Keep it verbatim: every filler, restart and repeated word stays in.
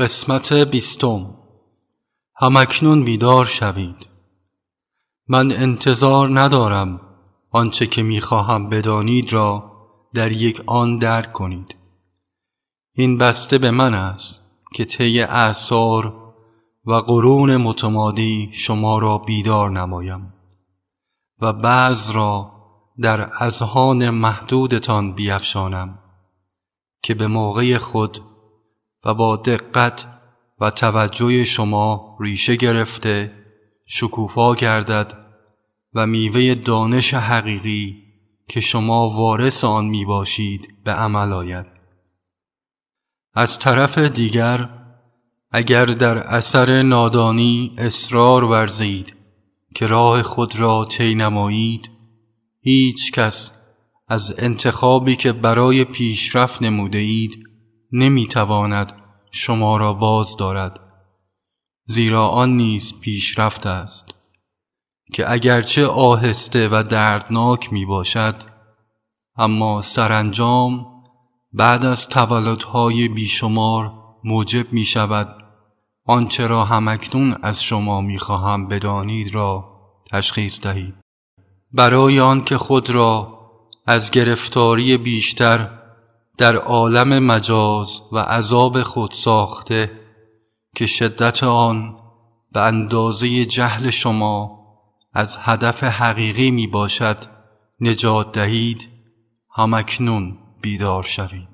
قسمت بیستم. همکنون بیدار شوید. من انتظار ندارم آنچه که میخواهم بدانید را در یک آن درک کنید. این بسته به من است که طی اعصار و قرون متمادی شما را بیدار نمایم و بعض را در اذهان محدودتان بیفشانم که به موقع خود و با دقت و توجه شما ریشه گرفته شکوفا گردد و میوه دانش حقیقی که شما وارث آن می باشید به عمل آید. از طرف دیگر اگر در اثر نادانی اصرار ورزید که راه خود را طی نمایید، هیچ کس از انتخابی که برای پیشرفت نموده اید نمیتواند شما را باز دارد، زیرا آن نیز پیشرفت است که اگرچه آهسته و دردناک می باشد، اما سرانجام بعد از تولدهای بیشمار موجب می شود آنچه را همکنون از شما می خواهم بدانید را تشخیص دهید. برای آن که خود را از گرفتاری بیشتر در عالم مجاز و عذاب خود ساخته که شدت آن به اندازه جهل شما از هدف حقیقی می باشد نجات دهید، همکنون بیدار شوید.